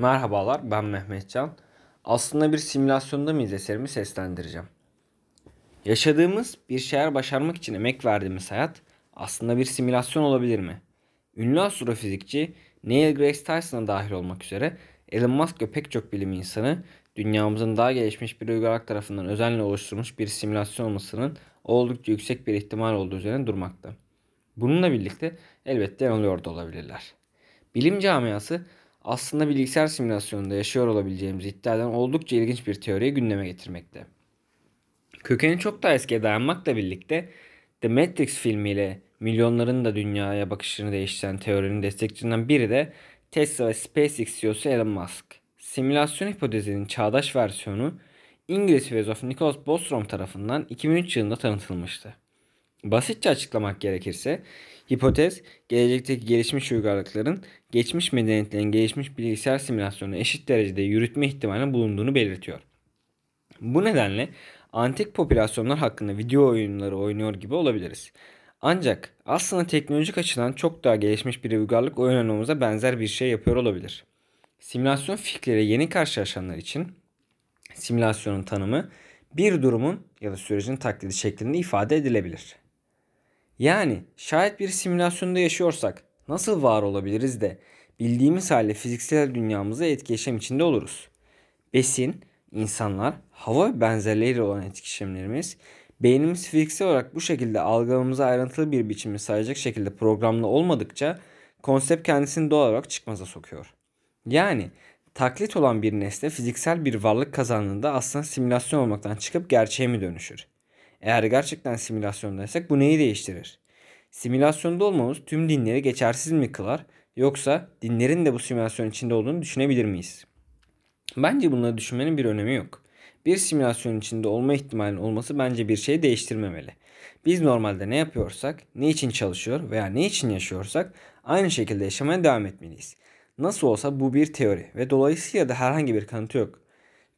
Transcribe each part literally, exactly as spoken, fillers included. Merhabalar, ben Mehmetcan. Aslında bir simülasyonda mıyız eserimi seslendireceğim. Yaşadığımız, bir şeyler başarmak için emek verdiğimiz hayat aslında bir simülasyon olabilir mi? Ünlü astrofizikçi Neil Grace Tyson'a dahil olmak üzere Elon Musk ve pek çok bilim insanı dünyamızın daha gelişmiş bir uygarlık tarafından özenle oluşturulmuş bir simülasyon olmasının oldukça yüksek bir ihtimal olduğu üzerine durmakta. Bununla birlikte elbette yanılıyor da olabilirler. Bilim camiası aslında bilgisayar simülasyonunda yaşıyor olabileceğimizi iddia eden oldukça ilginç bir teoriyi gündeme getirmekte. Kökeni çok daha eskiye dayanmakla birlikte The Matrix filmiyle milyonların da dünyaya bakışını değiştiren teorinin destekçilerinden biri de Tesla ve SpaceX C E O'su Elon Musk. Simülasyon hipotezinin çağdaş versiyonu İngiliz filozof Nick Bostrom tarafından iki bin üç yılında tanıtılmıştı. Basitçe açıklamak gerekirse hipotez gelecekteki gelişmiş uygarlıkların geçmiş medeniyetlerin gelişmiş bilgisayar simülasyonunu eşit derecede yürütme ihtimalinin bulunduğunu belirtiyor. Bu nedenle antik popülasyonlar hakkında video oyunları oynuyor gibi olabiliriz. Ancak aslında teknolojik açıdan çok daha gelişmiş bir uygarlık oynamamıza benzer bir şey yapıyor olabilir. Simülasyon fikriyle yeni karşılaşanlar için simülasyonun tanımı bir durumun ya da sürecin taklidi şeklinde ifade edilebilir. Yani şayet bir simülasyonda yaşıyorsak nasıl var olabiliriz de bildiğimiz halde fiziksel dünyamıza etkileşim içinde oluruz. Besin, insanlar, hava ve benzerleriyle olan etkileşimlerimiz beynimiz fiziksel olarak bu şekilde algılamamıza ayrıntılı bir biçimde sayacak şekilde programlı olmadıkça konsept kendisini doğal olarak çıkmaza sokuyor. Yani taklit olan bir nesne fiziksel bir varlık kazandığında aslında simülasyon olmaktan çıkıp gerçeğe mi dönüşür? Eğer gerçekten simülasyondaysak bu neyi değiştirir? Simülasyonda olmamız tüm dinleri geçersiz mi kılar, yoksa dinlerin de bu simülasyon içinde olduğunu düşünebilir miyiz? Bence bunları düşünmenin bir önemi yok. Bir simülasyon içinde olma ihtimalinin olması bence bir şeyi değiştirmemeli. Biz normalde ne yapıyorsak, ne için çalışıyor veya ne için yaşıyorsak aynı şekilde yaşamaya devam etmeliyiz. Nasıl olsa bu bir teori ve dolayısıyla da herhangi bir kanıtı yok.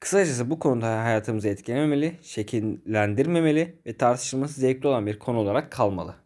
Kısacası bu konuda hayatımızı etkilememeli, şekillendirmemeli ve tartışılması zevkli olan bir konu olarak kalmalı.